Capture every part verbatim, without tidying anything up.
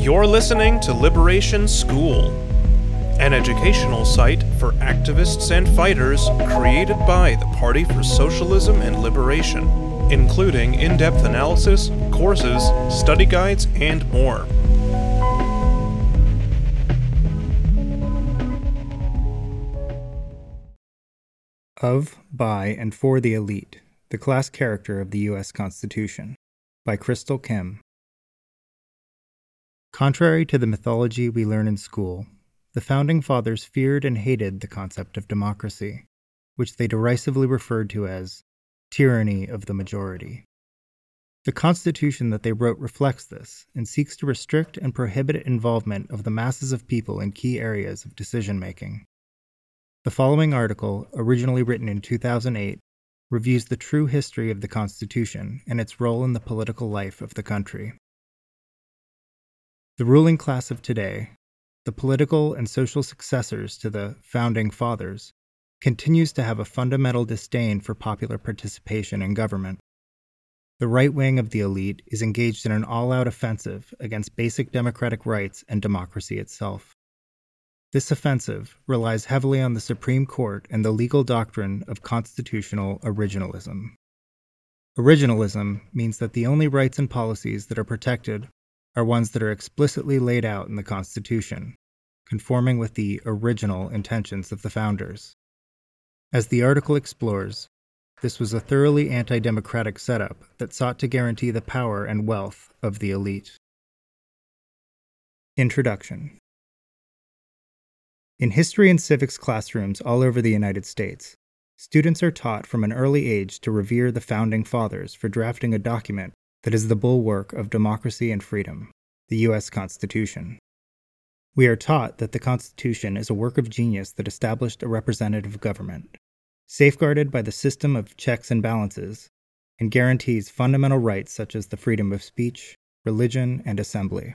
You're listening to Liberation School, an educational site for activists and fighters created by the Party for Socialism and Liberation, including in-depth analysis, courses, study guides, and more. Of, By, and For the Elite, The Class Character of the U S Constitution, by Crystal Kim. Contrary to the mythology we learn in school, the Founding Fathers feared and hated the concept of democracy, which they derisively referred to as tyranny of the majority. The Constitution that they wrote reflects this and seeks to restrict and prohibit involvement of the masses of people in key areas of decision-making. The following article, originally written in two thousand eight, reviews the true history of the Constitution and its role in the political life of the country. The ruling class of today, the political and social successors to the Founding Fathers, continues to have a fundamental disdain for popular participation in government. The right wing of the elite is engaged in an all-out offensive against basic democratic rights and democracy itself. This offensive relies heavily on the Supreme Court and the legal doctrine of constitutional originalism. Originalism means that the only rights and policies that are protected are ones that are explicitly laid out in the Constitution, conforming with the original intentions of the founders. As the article explores, this was a thoroughly anti-democratic setup that sought to guarantee the power and wealth of the elite. Introduction. In history and civics classrooms all over the United States, students are taught from an early age to revere the Founding Fathers for drafting a document that is the bulwark of democracy and freedom, the U S Constitution. We are taught that the Constitution is a work of genius that established a representative government, safeguarded by the system of checks and balances, and guarantees fundamental rights such as the freedom of speech, religion, and assembly.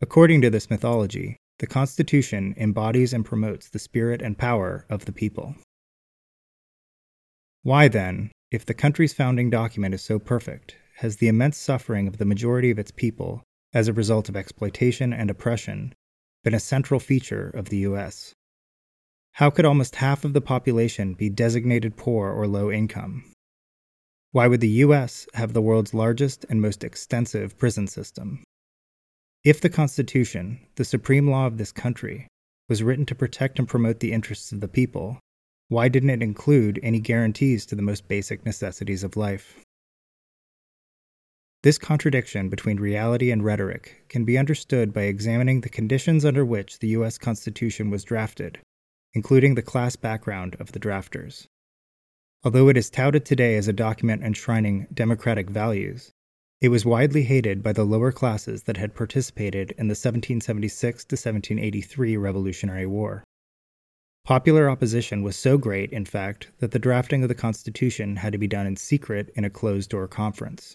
According to this mythology, the Constitution embodies and promotes the spirit and power of the people. Why, then, if the country's founding document is so perfect, has the immense suffering of the majority of its people, as a result of exploitation and oppression, been a central feature of the U S? How could almost half of the population be designated poor or low income? Why would the U S have the world's largest and most extensive prison system? If the Constitution, the supreme law of this country, was written to protect and promote the interests of the people, why didn't it include any guarantees to the most basic necessities of life? This contradiction between reality and rhetoric can be understood by examining the conditions under which the U S Constitution was drafted, including the class background of the drafters. Although it is touted today as a document enshrining democratic values, it was widely hated by the lower classes that had participated in the seventeen seventy-six to seventeen eighty-three Revolutionary War. Popular opposition was so great, in fact, that the drafting of the Constitution had to be done in secret in a closed-door conference.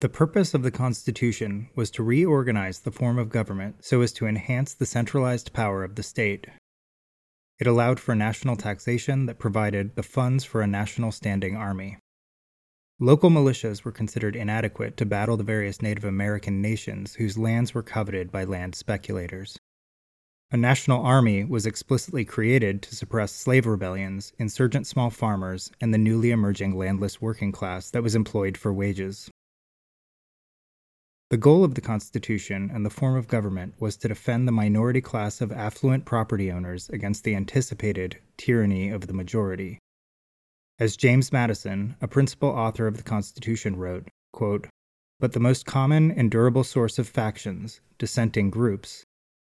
The purpose of the Constitution was to reorganize the form of government so as to enhance the centralized power of the state. It allowed for national taxation that provided the funds for a national standing army. Local militias were considered inadequate to battle the various Native American nations whose lands were coveted by land speculators. A national army was explicitly created to suppress slave rebellions, insurgent small farmers, and the newly emerging landless working class that was employed for wages. The goal of the Constitution and the form of government was to defend the minority class of affluent property owners against the anticipated tyranny of the majority. As James Madison, a principal author of the Constitution, wrote, quote, "But the most common and durable source of factions, dissenting groups,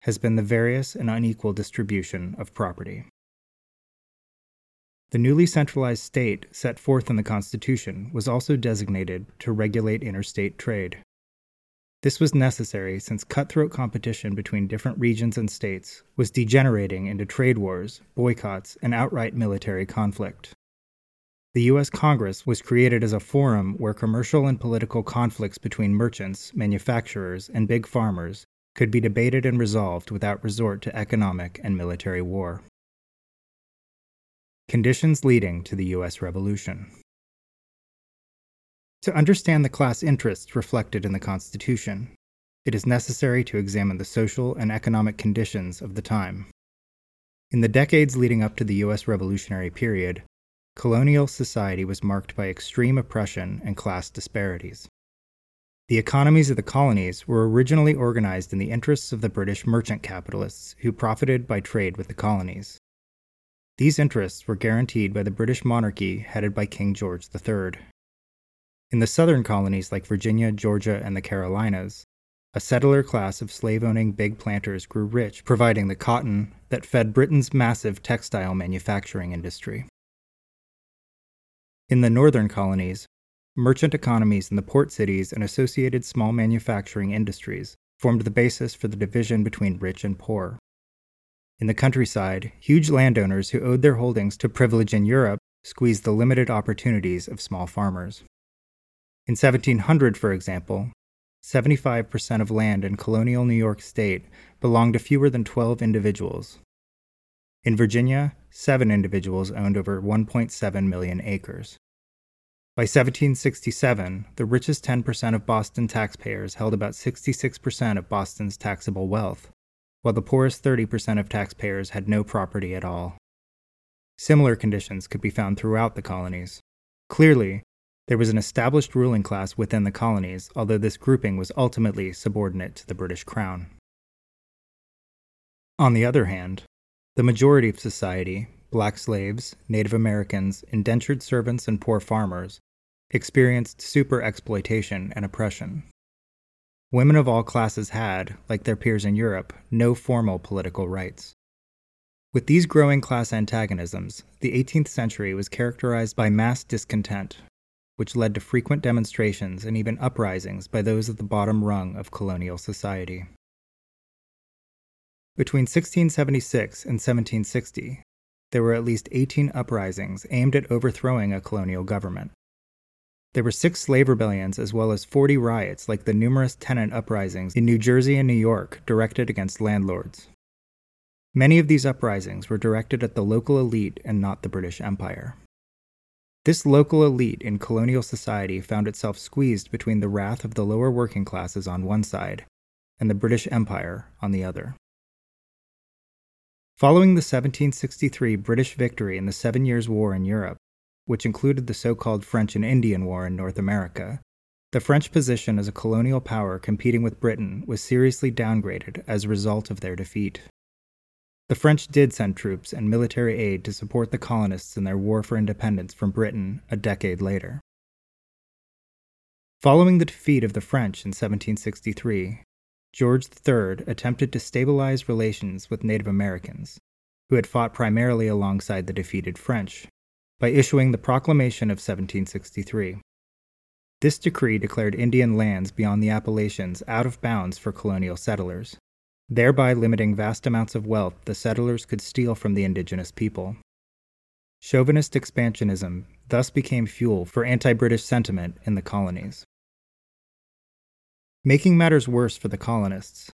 has been the various and unequal distribution of property." The newly centralized state set forth in the Constitution was also designated to regulate interstate trade. This was necessary since cutthroat competition between different regions and states was degenerating into trade wars, boycotts, and outright military conflict. The U S Congress was created as a forum where commercial and political conflicts between merchants, manufacturers, and big farmers could be debated and resolved without resort to economic and military war. Conditions leading to the U S Revolution. To understand the class interests reflected in the Constitution, it is necessary to examine the social and economic conditions of the time. In the decades leading up to the U S Revolutionary period, colonial society was marked by extreme oppression and class disparities. The economies of the colonies were originally organized in the interests of the British merchant capitalists who profited by trade with the colonies. These interests were guaranteed by the British monarchy headed by King George the Third. In the southern colonies like Virginia, Georgia, and the Carolinas, a settler class of slave-owning big planters grew rich, providing the cotton that fed Britain's massive textile manufacturing industry. In the northern colonies, merchant economies in the port cities and associated small manufacturing industries formed the basis for the division between rich and poor. In the countryside, huge landowners who owed their holdings to privilege in Europe squeezed the limited opportunities of small farmers. In seventeen hundred, for example, seventy-five percent of land in colonial New York State belonged to fewer than twelve individuals. In Virginia, seven individuals owned over one point seven million acres. By seventeen sixty-seven, the richest ten percent of Boston taxpayers held about sixty-six percent of Boston's taxable wealth, while the poorest thirty percent of taxpayers had no property at all. Similar conditions could be found throughout the colonies. Clearly, there was an established ruling class within the colonies, although this grouping was ultimately subordinate to the British Crown. On the other hand, the majority of society, black slaves, Native Americans, indentured servants, and poor farmers, experienced super exploitation and oppression. Women of all classes had, like their peers in Europe, no formal political rights. With these growing class antagonisms, the eighteenth century was characterized by mass discontent, which led to frequent demonstrations and even uprisings by those at the bottom rung of colonial society. Between sixteen seventy-six and seventeen sixty, there were at least eighteen uprisings aimed at overthrowing a colonial government. There were six slave rebellions as well as forty riots like the numerous tenant uprisings in New Jersey and New York directed against landlords. Many of these uprisings were directed at the local elite and not the British Empire. This local elite in colonial society found itself squeezed between the wrath of the lower working classes on one side and the British Empire on the other. Following the seventeen sixty-three British victory in the Seven Years' War in Europe, which included the so-called French and Indian War in North America, the French position as a colonial power competing with Britain was seriously downgraded as a result of their defeat. The French did send troops and military aid to support the colonists in their war for independence from Britain a decade later. Following the defeat of the French in seventeen sixty-three, George the Third attempted to stabilize relations with Native Americans, who had fought primarily alongside the defeated French, by issuing the Proclamation of seventeen sixty-three. This decree declared Indian lands beyond the Appalachians out of bounds for colonial settlers, thereby limiting vast amounts of wealth the settlers could steal from the indigenous people. Chauvinist expansionism thus became fuel for anti-British sentiment in the colonies. Making matters worse for the colonists,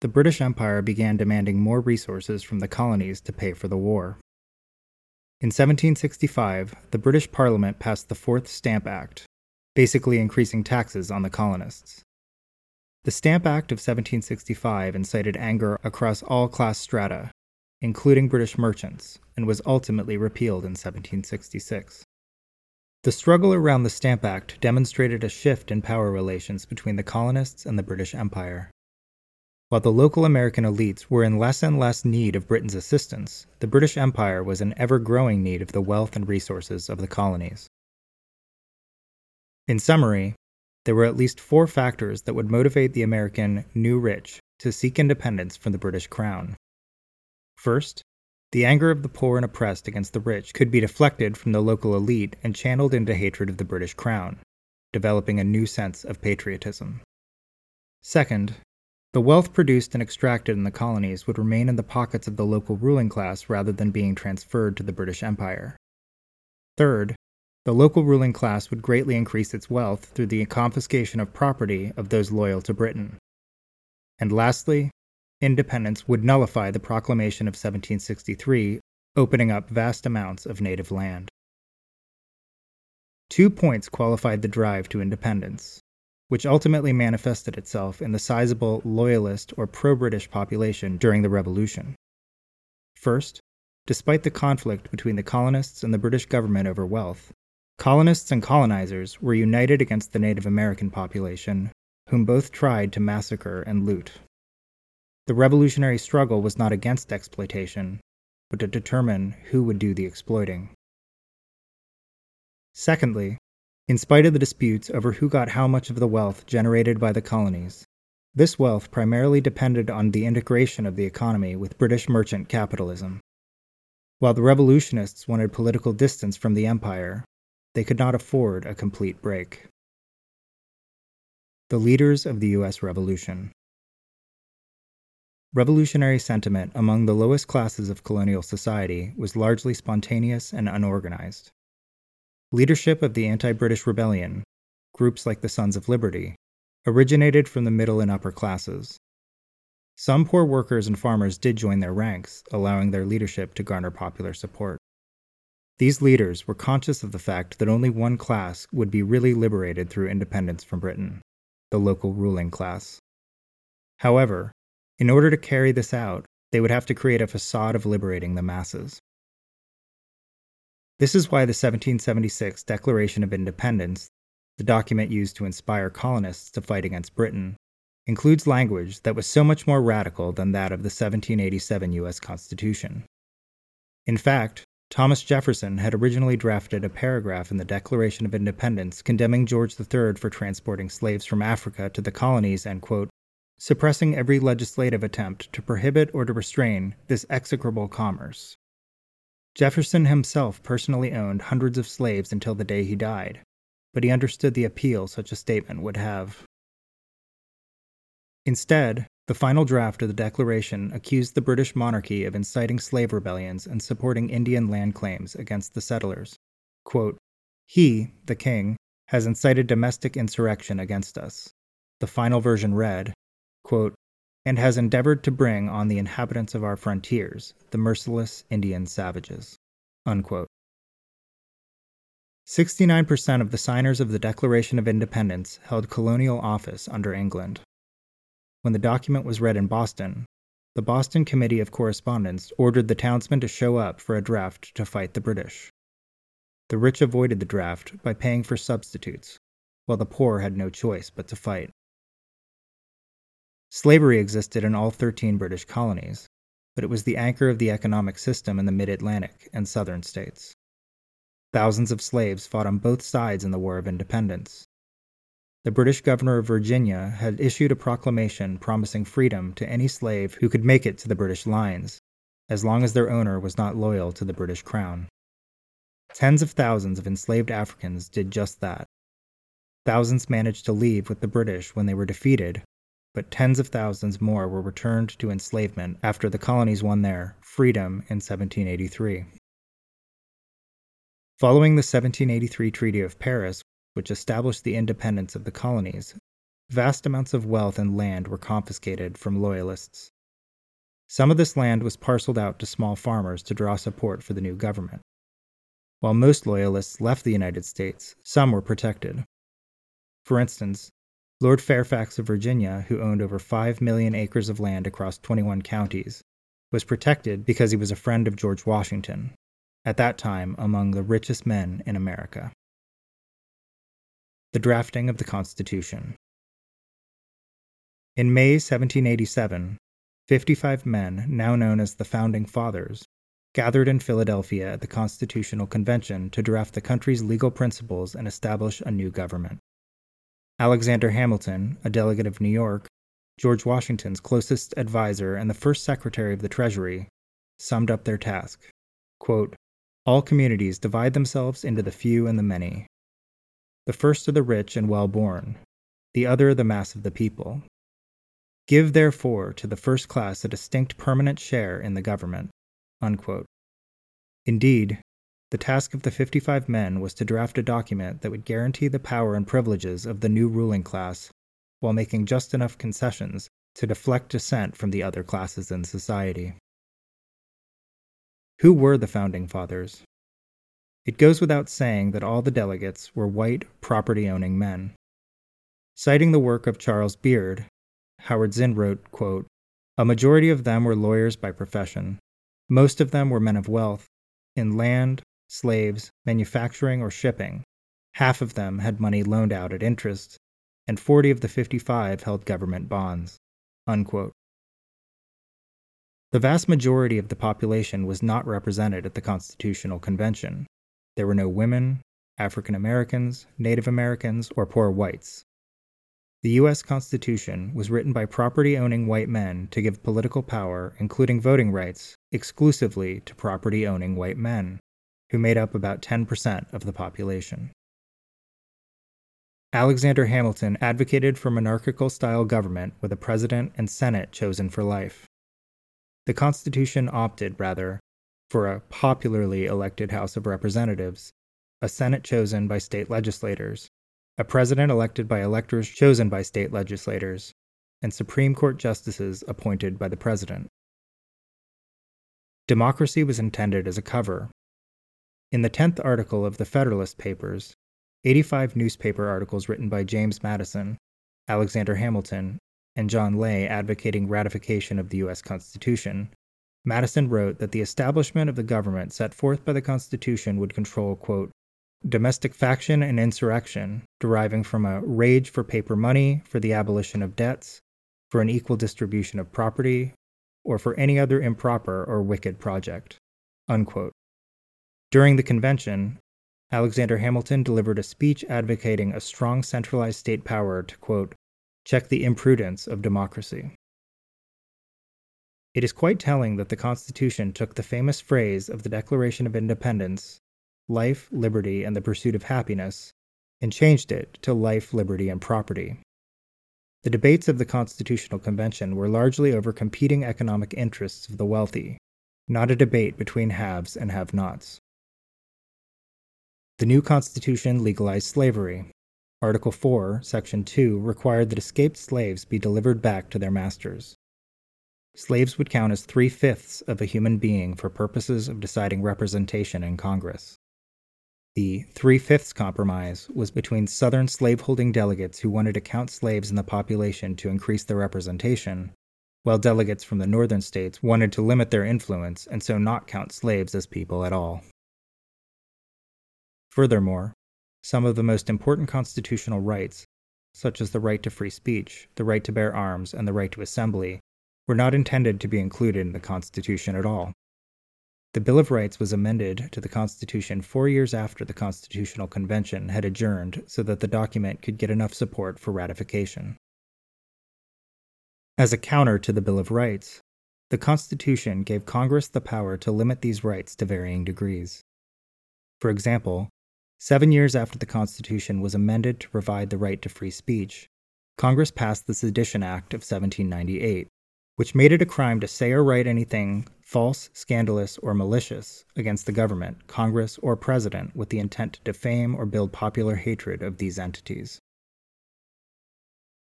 the British Empire began demanding more resources from the colonies to pay for the war. In seventeen sixty-five, the British Parliament passed the Fourth Stamp Act, basically increasing taxes on the colonists. The Stamp Act of seventeen sixty-five incited anger across all class strata, including British merchants, and was ultimately repealed in seventeen sixty-six. The struggle around the Stamp Act demonstrated a shift in power relations between the colonists and the British Empire. While the local American elites were in less and less need of Britain's assistance, the British Empire was in ever-growing need of the wealth and resources of the colonies. In summary, there were at least four factors that would motivate the American new rich to seek independence from the British Crown. First, the anger of the poor and oppressed against the rich could be deflected from the local elite and channeled into hatred of the British Crown, developing a new sense of patriotism. Second, the wealth produced and extracted in the colonies would remain in the pockets of the local ruling class rather than being transferred to the British Empire. Third, the local ruling class would greatly increase its wealth through the confiscation of property of those loyal to Britain. And lastly, independence would nullify the Proclamation of seventeen sixty-three, opening up vast amounts of native land. Two points qualified the drive to independence: which ultimately manifested itself in the sizable loyalist or pro-British population during the Revolution. First, despite the conflict between the colonists and the British government over wealth, colonists and colonizers were united against the Native American population, whom both tried to massacre and loot. The revolutionary struggle was not against exploitation, but to determine who would do the exploiting. Secondly, in spite of the disputes over who got how much of the wealth generated by the colonies, this wealth primarily depended on the integration of the economy with British merchant capitalism. While the revolutionists wanted political distance from the empire, they could not afford a complete break. The leaders of the U S Revolution. Revolutionary sentiment among the lowest classes of colonial society was largely spontaneous and unorganized. Leadership of the anti-British rebellion, groups like the Sons of Liberty, originated from the middle and upper classes. Some poor workers and farmers did join their ranks, allowing their leadership to garner popular support. These leaders were conscious of the fact that only one class would be really liberated through independence from Britain, the local ruling class. However, in order to carry this out, they would have to create a facade of liberating the masses. This is why the seventeen seventy-six Declaration of Independence, the document used to inspire colonists to fight against Britain, includes language that was so much more radical than that of the seventeen eighty-seven U S Constitution. In fact, Thomas Jefferson had originally drafted a paragraph in the Declaration of Independence condemning George the Third for transporting slaves from Africa to the colonies and, quote, suppressing every legislative attempt to prohibit or to restrain this execrable commerce. Jefferson himself personally owned hundreds of slaves until the day he died, but he understood the appeal such a statement would have. Instead, the final draft of the Declaration accused the British monarchy of inciting slave rebellions and supporting Indian land claims against the settlers. Quote, he, the king, has incited domestic insurrection against us. The final version read, quote, and has endeavored to bring on the inhabitants of our frontiers, the merciless Indian savages, unquote. sixty-nine percent of the signers of the Declaration of Independence held colonial office under England. When the document was read in Boston, the Boston Committee of Correspondence ordered the townsmen to show up for a draft to fight the British. The rich avoided the draft by paying for substitutes, while the poor had no choice but to fight. Slavery existed in all thirteen British colonies, but it was the anchor of the economic system in the mid-Atlantic and southern states. Thousands of slaves fought on both sides in the War of Independence. The British governor of Virginia had issued a proclamation promising freedom to any slave who could make it to the British lines, as long as their owner was not loyal to the British crown. Tens of thousands of enslaved Africans did just that. Thousands managed to leave with the British when they were defeated, but tens of thousands more were returned to enslavement after the colonies won their freedom in seventeen eighty-three. Following the seventeen eighty-three Treaty of Paris, which established the independence of the colonies, vast amounts of wealth and land were confiscated from loyalists. Some of this land was parceled out to small farmers to draw support for the new government. While most loyalists left the United States, some were protected. For instance, Lord Fairfax of Virginia, who owned over five million acres of land across twenty-one counties, was protected because he was a friend of George Washington, at that time among the richest men in America. The drafting of the Constitution. In May seventeen eighty-seven, fifty-five men, now known as the Founding Fathers, gathered in Philadelphia at the Constitutional Convention to draft the country's legal principles and establish a new government. Alexander Hamilton, a delegate of New York, George Washington's closest advisor and the first Secretary of the Treasury, summed up their task. Quote, all communities divide themselves into the few and the many. The first are the rich and well-born, the other the mass of the people. Give, therefore, to the first class a distinct permanent share in the government. Unquote. Indeed, the task of the fifty-five men was to draft a document that would guarantee the power and privileges of the new ruling class while making just enough concessions to deflect dissent from the other classes in society. Who were the Founding Fathers? It goes without saying that all the delegates were white, property-owning men. Citing the work of Charles Beard, Howard Zinn wrote, quote, "A majority of them were lawyers by profession. Most of them were men of wealth, in land, slaves, manufacturing, or shipping. Half of them had money loaned out at interest, and forty of the fifty-five held government bonds." Unquote. The vast majority of the population was not represented at the Constitutional Convention. There were no women, African Americans, Native Americans, or poor whites. The U S Constitution was written by property-owning white men to give political power, including voting rights, exclusively to property-owning white men, who made up about ten percent of the population. Alexander Hamilton advocated for monarchical-style government with a president and Senate chosen for life. The Constitution opted, rather, for a popularly elected House of Representatives, a Senate chosen by state legislators, a president elected by electors chosen by state legislators, and Supreme Court justices appointed by the president. Democracy was intended as a cover. In the tenth article of the Federalist Papers, eighty-five newspaper articles written by James Madison, Alexander Hamilton, and John Jay advocating ratification of the U S Constitution, Madison wrote that the establishment of the government set forth by the Constitution would control, quote, "domestic faction and insurrection, deriving from a rage for paper money, for the abolition of debts, for an equal distribution of property, or for any other improper or wicked project." Unquote. During the convention, Alexander Hamilton delivered a speech advocating a strong centralized state power to, quote, "check the imprudence of democracy." It is quite telling that the Constitution took the famous phrase of the Declaration of Independence, "life, liberty, and the pursuit of happiness," and changed it to "life, liberty, and property." The debates of the Constitutional Convention were largely over competing economic interests of the wealthy, not a debate between haves and have-nots. The new Constitution legalized slavery. Article four, Section two, required that escaped slaves be delivered back to their masters. Slaves would count as three-fifths of a human being for purposes of deciding representation in Congress. The Three-Fifths Compromise was between Southern slaveholding delegates who wanted to count slaves in the population to increase their representation, while delegates from the northern states wanted to limit their influence and so not count slaves as people at all. Furthermore, some of the most important constitutional rights, such as the right to free speech, the right to bear arms, and the right to assembly, were not intended to be included in the Constitution at all. The Bill of Rights was amended to the Constitution four years after the Constitutional Convention had adjourned so that the document could get enough support for ratification. As a counter to the Bill of Rights, the Constitution gave Congress the power to limit these rights to varying degrees. For example, seven years after the Constitution was amended to provide the right to free speech, Congress passed the Sedition Act of seventeen ninety-eight, which made it a crime to say or write anything false, scandalous, or malicious against the government, Congress, or president with the intent to defame or build popular hatred of these entities.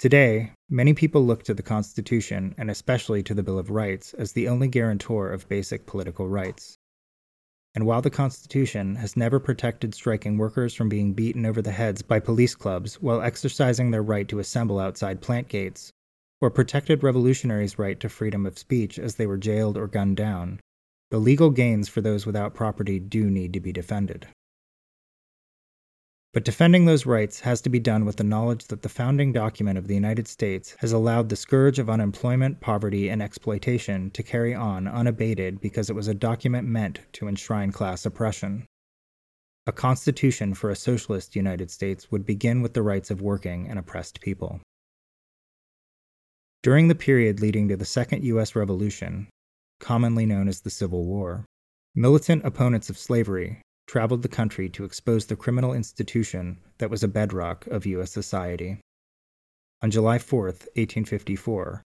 Today, many people look to the Constitution, and especially to the Bill of Rights, as the only guarantor of basic political rights. And while the Constitution has never protected striking workers from being beaten over the heads by police clubs while exercising their right to assemble outside plant gates, or protected revolutionaries' right to freedom of speech as they were jailed or gunned down, the legal gains for those without property do need to be defended. But defending those rights has to be done with the knowledge that the founding document of the United States has allowed the scourge of unemployment, poverty, and exploitation to carry on unabated because it was a document meant to enshrine class oppression. A constitution for a socialist United States would begin with the rights of working and oppressed people. During the period leading to the Second U S Revolution, commonly known as the Civil War, militant opponents of slavery traveled the country to expose the criminal institution that was a bedrock of U S society. On July fourth, eighteen fifty-four,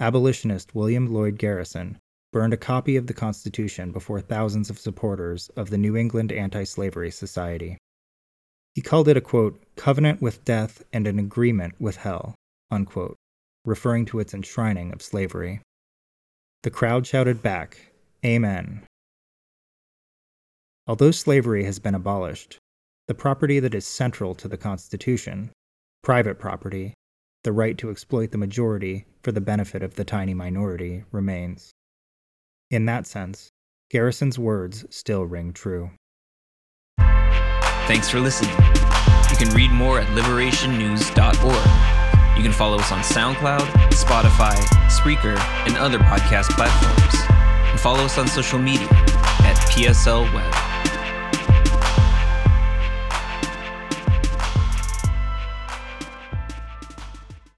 abolitionist William Lloyd Garrison burned a copy of the Constitution before thousands of supporters of the New England Anti-Slavery Society. He called it a, quote, "covenant with death and an agreement with hell," unquote, referring to its enshrining of slavery. The crowd shouted back, "Amen." Although slavery has been abolished, the property that is central to the Constitution, Private property, the right to exploit the majority for the benefit of the tiny minority, remains. In that sense, Garrison's words still ring true. Thanks for listening. You can read more at liberation news dot org. You can follow us on SoundCloud, Spotify, Spreaker, and other podcast platforms. And follow us on social media at P S L Web.